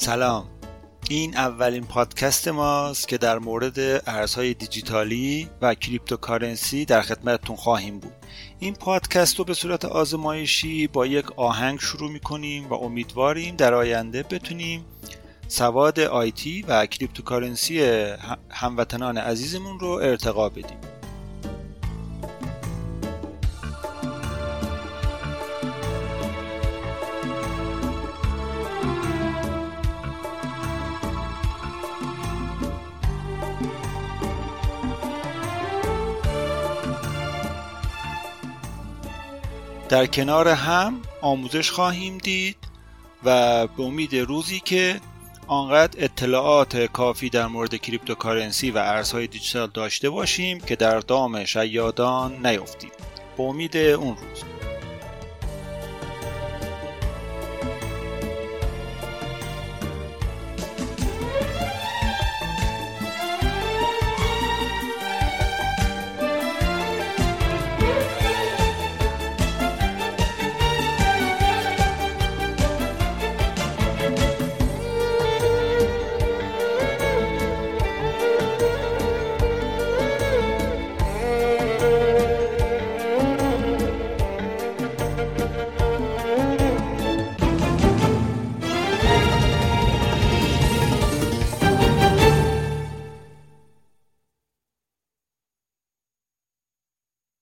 سلام، این اولین پادکست ماست که در مورد ارزهای دیجیتالی و کریپتوکارنسی در خدمتتون خواهیم بود. این پادکست رو به صورت آزمایشی با یک آهنگ شروع می‌کنیم و امیدواریم در آینده بتونیم سواد آیتی و کریپتوکارنسی هموطنان عزیزمون رو ارتقا بدیم. در کنار هم آموزش خواهیم دید و به امید روزی که آنقدر اطلاعات کافی در مورد کریپتوکارنسی و ارزهای دیجیتال داشته باشیم که در دام شیادان نیفتیم. به امید اون روز.